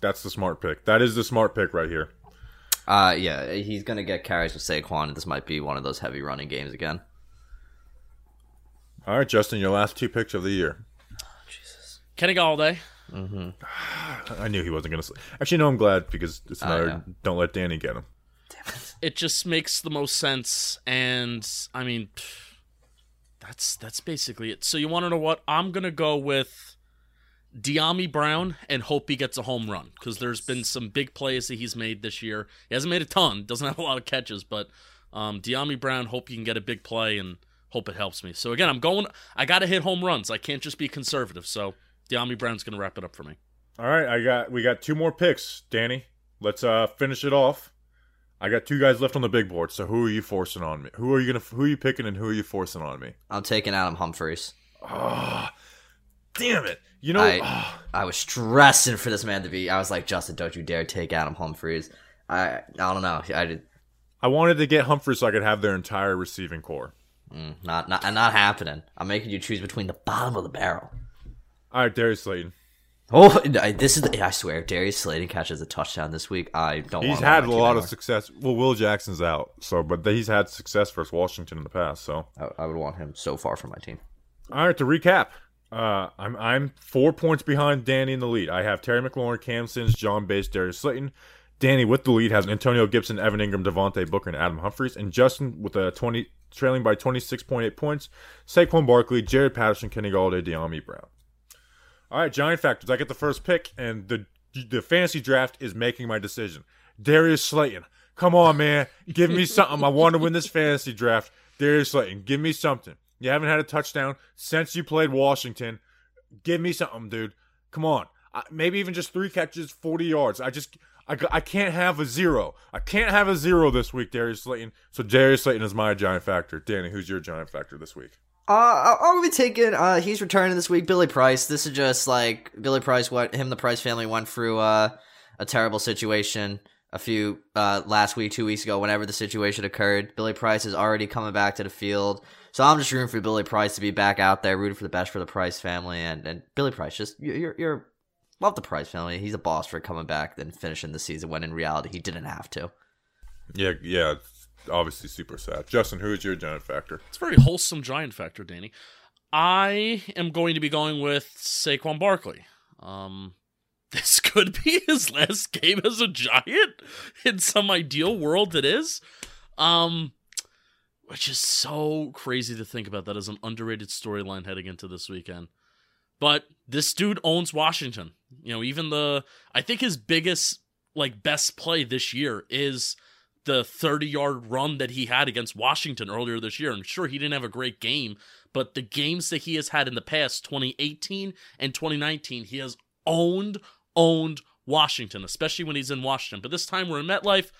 That's the smart pick. That is the smart pick right here. Uh, yeah, he's gonna get carries with Saquon, and this might be one of those heavy running games again. All right, Justin, your last two picks of the year. Oh, Jesus. Kenny Golladay. Mm-hmm. I knew he wasn't gonna sleep. Actually, no, I'm glad, because it's another, don't let Danny get him. It just makes the most sense, and I mean, pff, that's that's basically it. So you want to know what? I'm going to go with Dyami Brown and hope he gets a home run, because there's been some big plays that he's made this year. He hasn't made a ton, doesn't have a lot of catches, but um, Dyami Brown, hope you can get a big play and hope it helps me. So again, I'm going, I got to hit home runs. I can't just be conservative, so Dyami Brown's going to wrap it up for me. All right, I got we got two more picks, Danny. Let's uh, finish it off. I got two guys left on the big board, so who are you forcing on me? Who are you gonna? Who are you picking, and who are you forcing on me? I'm taking Adam Humphries. Oh, damn it! You know, I, oh. I was stressing for this man to be. I was like, Justin, don't you dare take Adam Humphries. I, I don't know. I did. I wanted to get Humphries so I could have their entire receiving core. Mm, not, not, not happening. I'm making you choose between the bottom of the barrel. All right, Darius Slayton. Oh, this is, the, I swear, Darius Slayton catches a touchdown this week. I don't He's want had a lot anymore. of success. Well, Will Jackson's out, so but he's had success versus Washington in the past, so. I, I would want him so far from my team. All right, to recap, uh, I'm I'm four points behind Danny in the lead. I have Terry McLaurin, Cam Sims, John Bates, Darius Slayton. Danny with the lead has Antonio Gibson, Evan Engram, Devontae Booker, and Adam Humphries. And Justin with a twenty trailing by twenty-six point eight points, Saquon Barkley, Jared Patterson, Kenny Galladay, Dyami Brown. All right, Giant Factors. I get the first pick, and the the fantasy draft is making my decision. Darius Slayton, come on, man. Give me something. I want to win this fantasy draft. Darius Slayton, give me something. You haven't had a touchdown since you played Washington. Give me something, dude. Come on. I, maybe even just three catches, forty yards. I just I, I can't have a zero. I can't have a zero this week, Darius Slayton. So Darius Slayton is my Giant Factor. Danny, who's your Giant Factor this week? Uh, I'll be taking, uh, he's returning this week, Billy Price. This is just like, Billy Price, what him and the Price family went through uh, a terrible situation a few, uh, last week, two weeks ago, whenever the situation occurred. Billy Price is already coming back to the field. So I'm just rooting for Billy Price to be back out there, rooting for the best for the Price family. And, and Billy Price, just, you're, you're, love the Price family. He's a boss for coming back and finishing the season when in reality he didn't have to. Yeah, yeah. Obviously super sad. Justin, who is your Giant Factor? It's a very wholesome Giant Factor, Danny. I am going to be going with Saquon Barkley. Um, this could be his last game as a Giant. In some ideal world, it is. Um, which is so crazy to think about. That is an underrated storyline heading into this weekend. But this dude owns Washington. You know, even the... I think his biggest, like, best play this year is... the thirty-yard run that he had against Washington earlier this year. I'm sure he didn't have a great game, but the games that he has had in the past, twenty eighteen and twenty nineteen, he has owned, owned Washington, especially when he's in Washington. But this time we're in MetLife.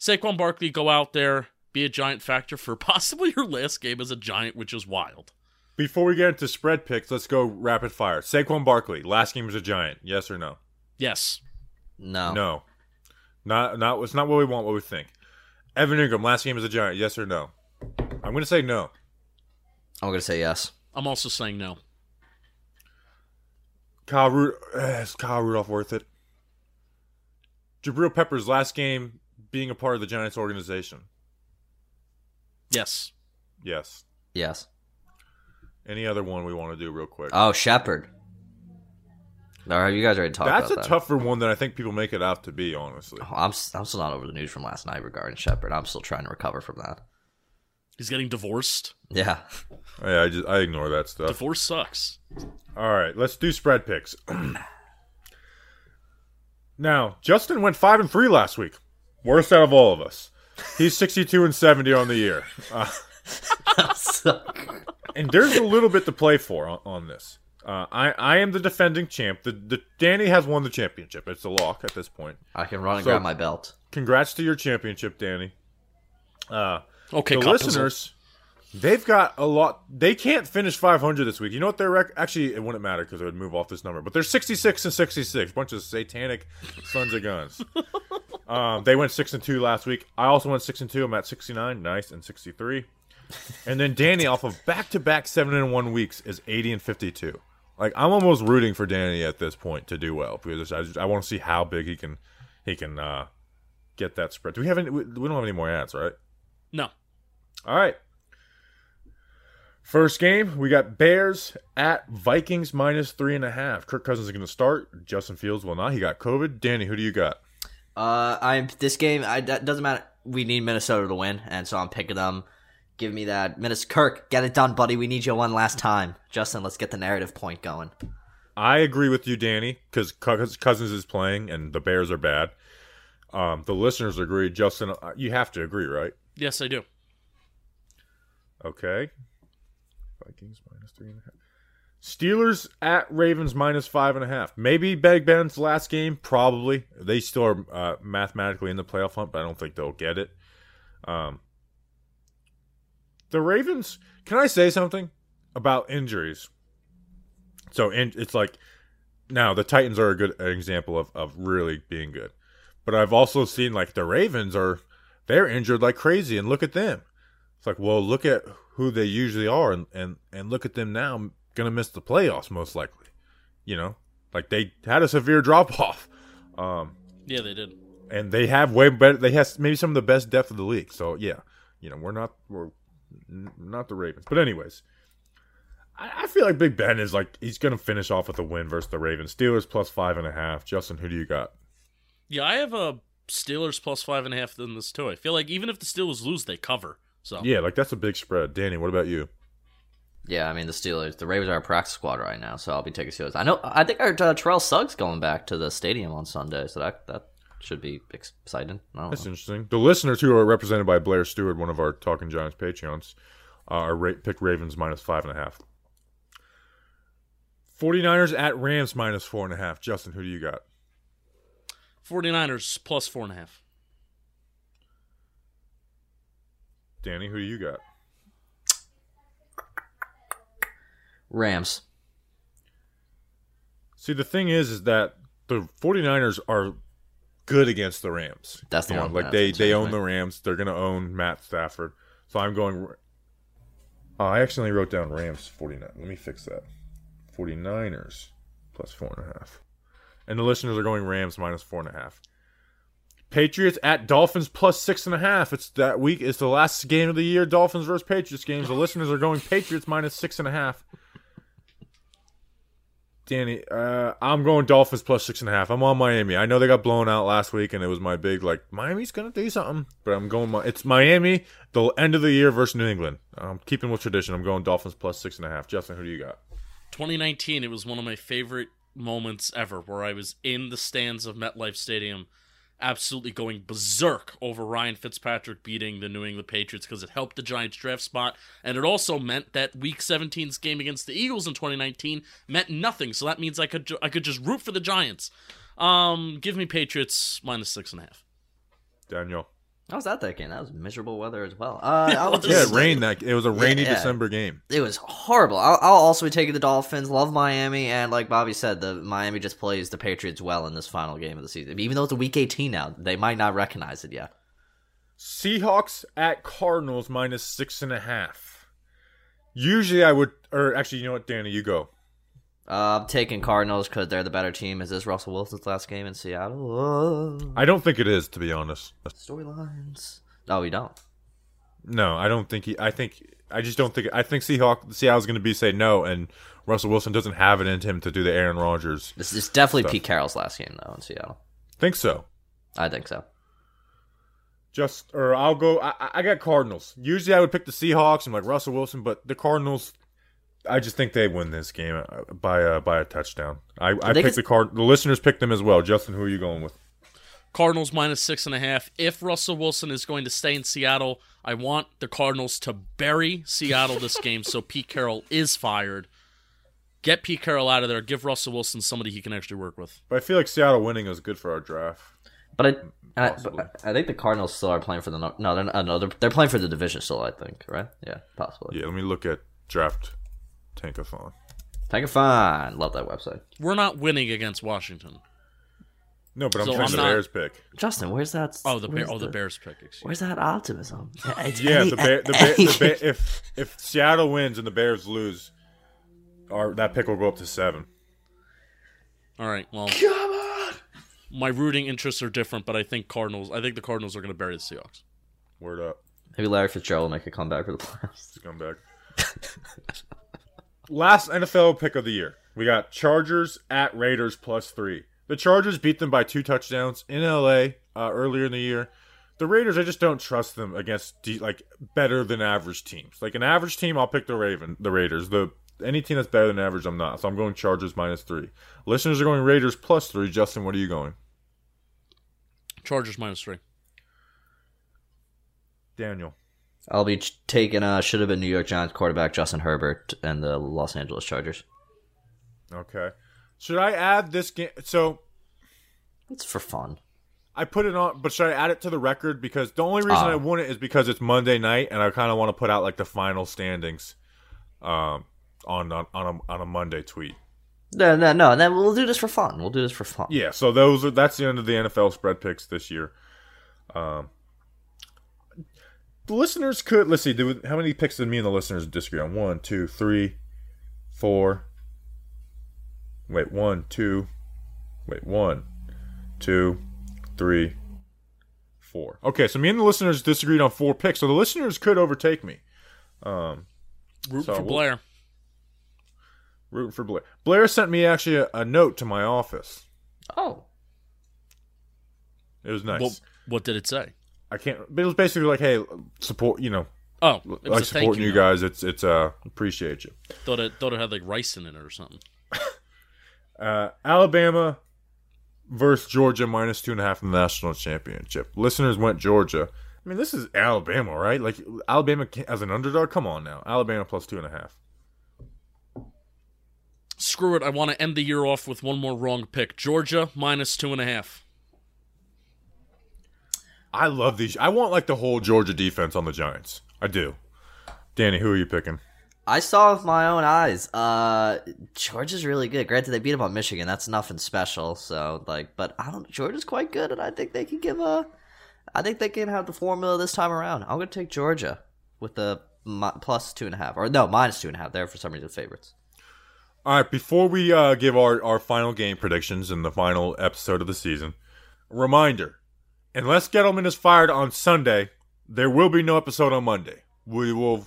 Saquon Barkley, go out there, be a Giant Factor for possibly your last game as a Giant, which is wild. Before we get into spread picks, let's go rapid fire. Saquon Barkley, last game as a Giant, yes or no? Yes. No. No. Not, not, it's not what we want, what we think. Evan Engram, last game as a Giant, yes or no? I'm going to say no. I'm going to say yes. I'm also saying no. Kyle Rudolph, uh, is Kyle Rudolph worth it? Jabril Peppers, last game being a part of the Giants organization. Yes. Yes. Yes. Any other one we want to do real quick? Oh, Shepard. All right, you guys already talked about that. That's a tougher one than I think people make it out to be, honestly. Oh, I'm, I'm still not over the news from last night regarding Shepard. I'm still trying to recover from that. He's getting divorced? Yeah. Yeah, I just I ignore that stuff. Divorce sucks. All right, let's do spread picks. Now, Justin went five and three last week. Worst out of all of us. He's sixty-two and seventy on the year. Uh, that sucks. And there's a little bit to play for on, on this. Uh, I, I am the defending champ. The, the Danny has won the championship. It's a lock at this point. I can run and so, grab my belt. Congrats to your championship, Danny. Uh, okay, the listeners, puzzle. They've got a lot. They can't finish five hundred this week. You know what their record? Actually, it wouldn't matter because it would move off this number. But they're sixty-six and sixty-six, bunch of satanic sons of guns. um, they went six and two last week. I also went six and two. I'm at sixty-nine, nice, and sixty-three. And then Danny, off of back-to-back seven and one weeks, is eighty and fifty-two. Like, I'm almost rooting for Danny at this point to do well because I, just, I want to see how big he can he can uh, get that spread. Do we have any? We don't have any more ads, right? No. All right. First game, we got Bears at Vikings minus three and a half. Kirk Cousins is going to start. Justin Fields will not. He got COVID. Danny, who do you got? Uh, I'm this game. I that doesn't matter. We need Minnesota to win, and so I'm picking them. Give me that. Minnesota. Kirk, get it done, buddy. We need you one last time. Justin, let's get the narrative point going. I agree with you, Danny, because Cousins is playing and the Bears are bad. Um, the listeners agree. Justin, you have to agree, right? Yes, I do. Okay. Vikings minus three and a half. Steelers at Ravens minus five and a half. Maybe Big Ben's last game, probably. They still are uh, mathematically in the playoff hunt, but I don't think they'll get it. Um, the Ravens, can I say something about injuries? So in, it's like, now the Titans are a good example of, of really being good. But I've also seen like the Ravens are, they're injured like crazy, and look at them. It's like, well, look at who they usually are, and, and, and look at them now, going to miss the playoffs most likely. You know, like they had a severe drop off. Um, yeah, they did. And they have way better, they have maybe some of the best depth of the league. So yeah, you know, we're not, we're not the Ravens. But anyways, I, I feel like Big Ben is like, he's going to finish off with a win versus the Ravens. Steelers plus five and a half. Justin, who do you got? Yeah, I have a Steelers plus five and a half in this too. I feel like even if the Steelers lose, they cover. So yeah, like that's a big spread. Danny, what about you? Yeah, I mean the Steelers. The Ravens are a practice squad right now, so I'll be taking Steelers. I know. I think our uh, Terrell Suggs going back to the stadium on Sunday, so that that should be exciting. I don't That's know. Interesting. The listeners who are represented by Blair Stewart, one of our Talking Giants Patreons, uh, are ra- picked Ravens minus five and a half. 49ers at Rams minus four and a half. Justin, who do you got? 49ers plus four and a half. Danny, who do you got? Rams. See, the thing is, is that the 49ers are good against the Rams. That's the you know, one. Like, they, they own the Rams. They're going to own Matt Stafford. So I'm going... Uh, I accidentally wrote down Rams forty-nine. Let me fix that. 49ers plus four and a half. And the listeners are going Rams minus four and a half. Patriots at Dolphins plus six and a half. It's that week. It's the last game of the year, Dolphins versus Patriots games. The listeners are going Patriots minus six and a half. Danny, uh, I'm going Dolphins plus six and a half. I'm on Miami. I know they got blown out last week, and it was my big like Miami's gonna do something. But I'm going. My, it's Miami. The end of the year versus New England. I'm keeping with tradition. I'm going Dolphins plus six and a half. Justin, who do you got? twenty nineteen. It was one of my favorite moments ever, where I was in the stands of MetLife Stadium, absolutely going berserk over Ryan Fitzpatrick beating the New England Patriots because it helped the Giants draft spot, and it also meant that Week seventeen's game against the Eagles in twenty nineteen meant nothing, so that means I could ju- I could just root for the Giants. Um, give me Patriots minus six and a half. Daniel. How was that that game? That was miserable weather as well. Uh, I was just, yeah, it rained. That, it was a rainy yeah, yeah. December game. It was horrible. I'll, I'll also be taking the Dolphins. Love Miami, and like Bobby said, the Miami just plays the Patriots well in this final game of the season. Even though it's a Week eighteen now, they might not recognize it yet. Seahawks at Cardinals minus six and a half. Usually I would, or actually, you know what, Danny, you go. Uh, I'm taking Cardinals because they're the better team. Is this Russell Wilson's last game in Seattle? Oh. I don't think it is, to be honest. Storylines. No, we don't. No, I don't think he. I think I just don't think. I think Seahawks Seattle's going to be say no, and Russell Wilson doesn't have it in him to do the Aaron Rodgers. This is definitely stuff. Pete Carroll's last game though in Seattle. Think so. I think so. Just or I'll go. I, I got Cardinals. Usually I would pick the Seahawks and like Russell Wilson, but the Cardinals. I just think they win this game by a, by a touchdown. I, I picked just... the card. The listeners picked them as well. Justin, who are you going with? Cardinals minus six and a half. If Russell Wilson is going to stay in Seattle, I want the Cardinals to bury Seattle this game so Pete Carroll is fired. Get Pete Carroll out of there. Give Russell Wilson somebody he can actually work with. But I feel like Seattle winning is good for our draft. But I, I, but I think the Cardinals still are playing for the no. They're not, no, they're they're playing for the division still. I think right. Yeah, possibly. Yeah. Let me look at draft. Tankathon. Tankathon. Love that website. We're not winning against Washington. No, but I'm so trying to the not... Bears pick. Justin, where's that? Oh, the, Bear, oh, the... the Bears pick. Excuse where's that optimism? yeah, any, the Bear, the Bear, the Bear, if if Seattle wins and the Bears lose, our that pick will go up to seven. All right. Well, come on. My rooting interests are different, but I think Cardinals. I think the Cardinals are going to bury the Seahawks. Word up. Maybe Larry Fitzgerald will make a comeback for the playoffs. Comeback. Last N F L pick of the year. We got Chargers at Raiders plus three. The Chargers beat them by two touchdowns in L A uh, earlier in the year. The Raiders, I just don't trust them against de- like better than average teams. Like an average team, I'll pick the Raven, the Raiders. The any team that's better than average, I'm not. So I'm going Chargers minus three. Listeners are going Raiders plus three. Justin, what are you going? Chargers minus three. Daniel. I'll be taking, uh, should have been New York Giants quarterback Justin Herbert and the Los Angeles Chargers. Okay. Should I add this game? So it's for fun. I put it on, but should I add it to the record? Because the only reason uh, I wouldn't is because it's Monday night, and I kind of want to put out like the final standings um, on on on a, on a Monday tweet. No, no, no. Then we'll do this for fun. We'll do this for fun. Yeah. So those are that's the end of the N F L spread picks this year. Um, the listeners could let's see. Do, how many picks did me and the listeners disagree on? One, two, three, four. Wait, one, two. Wait, one, two. Three, four. Okay, so me and the listeners disagreed on four picks, so the listeners could overtake me. Um, rooting so for we'll, Blair. Rooting for Blair. Blair sent me actually a, a note to my office. Oh, it was nice. Well, what did it say? I can't. It was basically like, "Hey, support." You know. Oh, it was like supporting you, you guys. It's it's uh appreciate you. Thought it thought it had like rice in it or something. uh, Alabama versus Georgia minus two and a half in the national championship. Listeners went Georgia. I mean, this is Alabama, right? Like, Alabama as an underdog? Come on now. Alabama plus two and a half. Screw it. I want to end the year off with one more wrong pick. Georgia minus two and a half. I love these. I want, like, the whole Georgia defense on the Giants. I do. Danny, who are you picking? I saw with my own eyes. Uh, Georgia's really good. Granted, they beat them on Michigan. That's nothing special. So, like, but I don't. Georgia's quite good, and I think they can give a. I think they can have the formula this time around. I'm going to take Georgia with the mi- plus two and a half, or no, minus two and a half. They're for some reason favorites. All right. Before we uh, give our our final game predictions in the final episode of the season, reminder: unless Gettleman is fired on Sunday, there will be no episode on Monday. We will.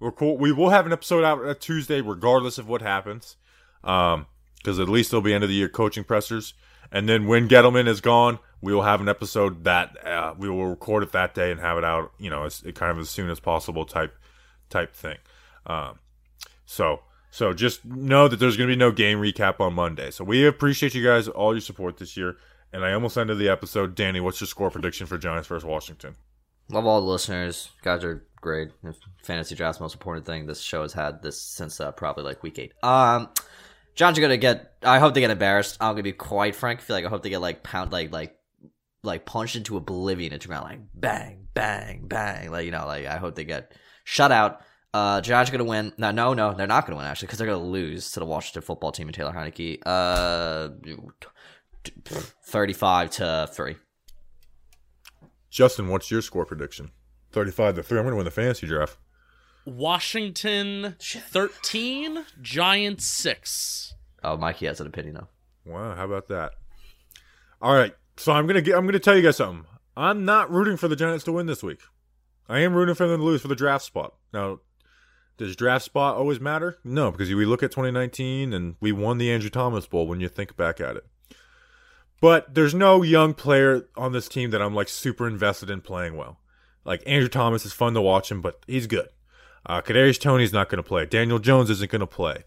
We're cool. We will have an episode out on Tuesday, regardless of what happens, because um, at least there'll be end of the year coaching pressers. And then when Gettleman is gone, we will have an episode that uh, we will record it that day and have it out, you know, as, kind of as soon as possible type type thing. Um, so so just know that there's going to be no game recap on Monday. So we appreciate you guys all your support this year. And I almost ended the episode. Danny, what's your score prediction for Giants versus Washington? Love all the listeners. Guys are great. Fantasy draft's most important thing this show has had this since uh, probably like week eight. Um, John's gonna get. I hope they get embarrassed. I'm gonna be quite frank. I feel like I hope they get like pound, like like like punched into oblivion. It's like bang, bang, bang. Like, you know, like I hope they get shut out. Uh, John's gonna win. No, no, no. They're not gonna win actually because they're gonna lose to the Washington football team and Taylor Heineke. Uh, thirty-five to three. Justin, what's your score prediction? Thirty-five to three. I'm going to win the fantasy draft. Washington thirteen, Giants six. Oh, Mikey has an opinion though. Wow, how about that? All right, so I'm going to I'm going to tell you guys something. I'm not rooting for the Giants to win this week. I am rooting for them to lose for the draft spot. Now, does draft spot always matter? No, because we look at twenty nineteen and we won the Andrew Thomas Bowl. When you think back at it. But there's no young player on this team that I'm, like, super invested in playing well. Like, Andrew Thomas is fun to watch him, but he's good. Uh, Kadarius Toney's not going to play. Daniel Jones isn't going to play.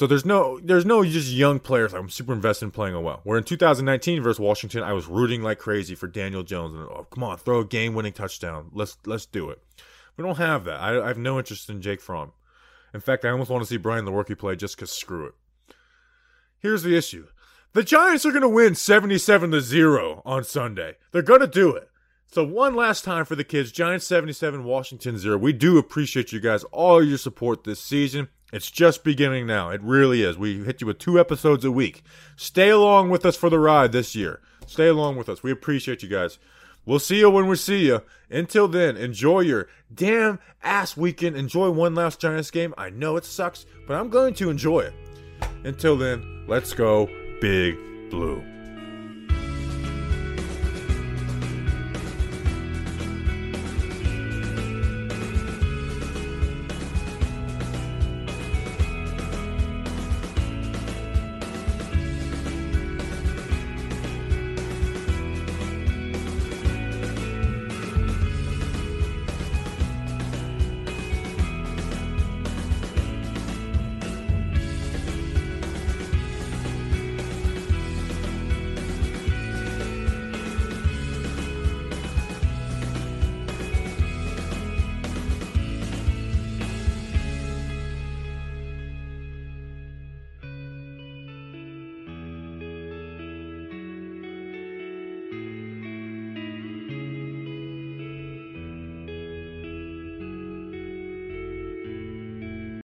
So there's no there's no just young players I'm super invested in playing well. Where in two thousand nineteen versus Washington, I was rooting like crazy for Daniel Jones. And, oh, come on, throw a game-winning touchdown. Let's let's do it. We don't have that. I, I have no interest in Jake Fromm. In fact, I almost want to see Brian Lewerke play just because screw it. Here's the issue. The Giants are going to win seventy-seven to zero on Sunday. They're going to do it. So one last time for the kids, Giants seventy-seven, Washington zero. We do appreciate you guys, all your support this season. It's just beginning now. It really is. We hit you with two episodes a week. Stay along with us for the ride this year. Stay along with us. We appreciate you guys. We'll see you when we see you. Until then, enjoy your damn ass weekend. Enjoy one last Giants game. I know it sucks, but I'm going to enjoy it. Until then, let's go Big Blue.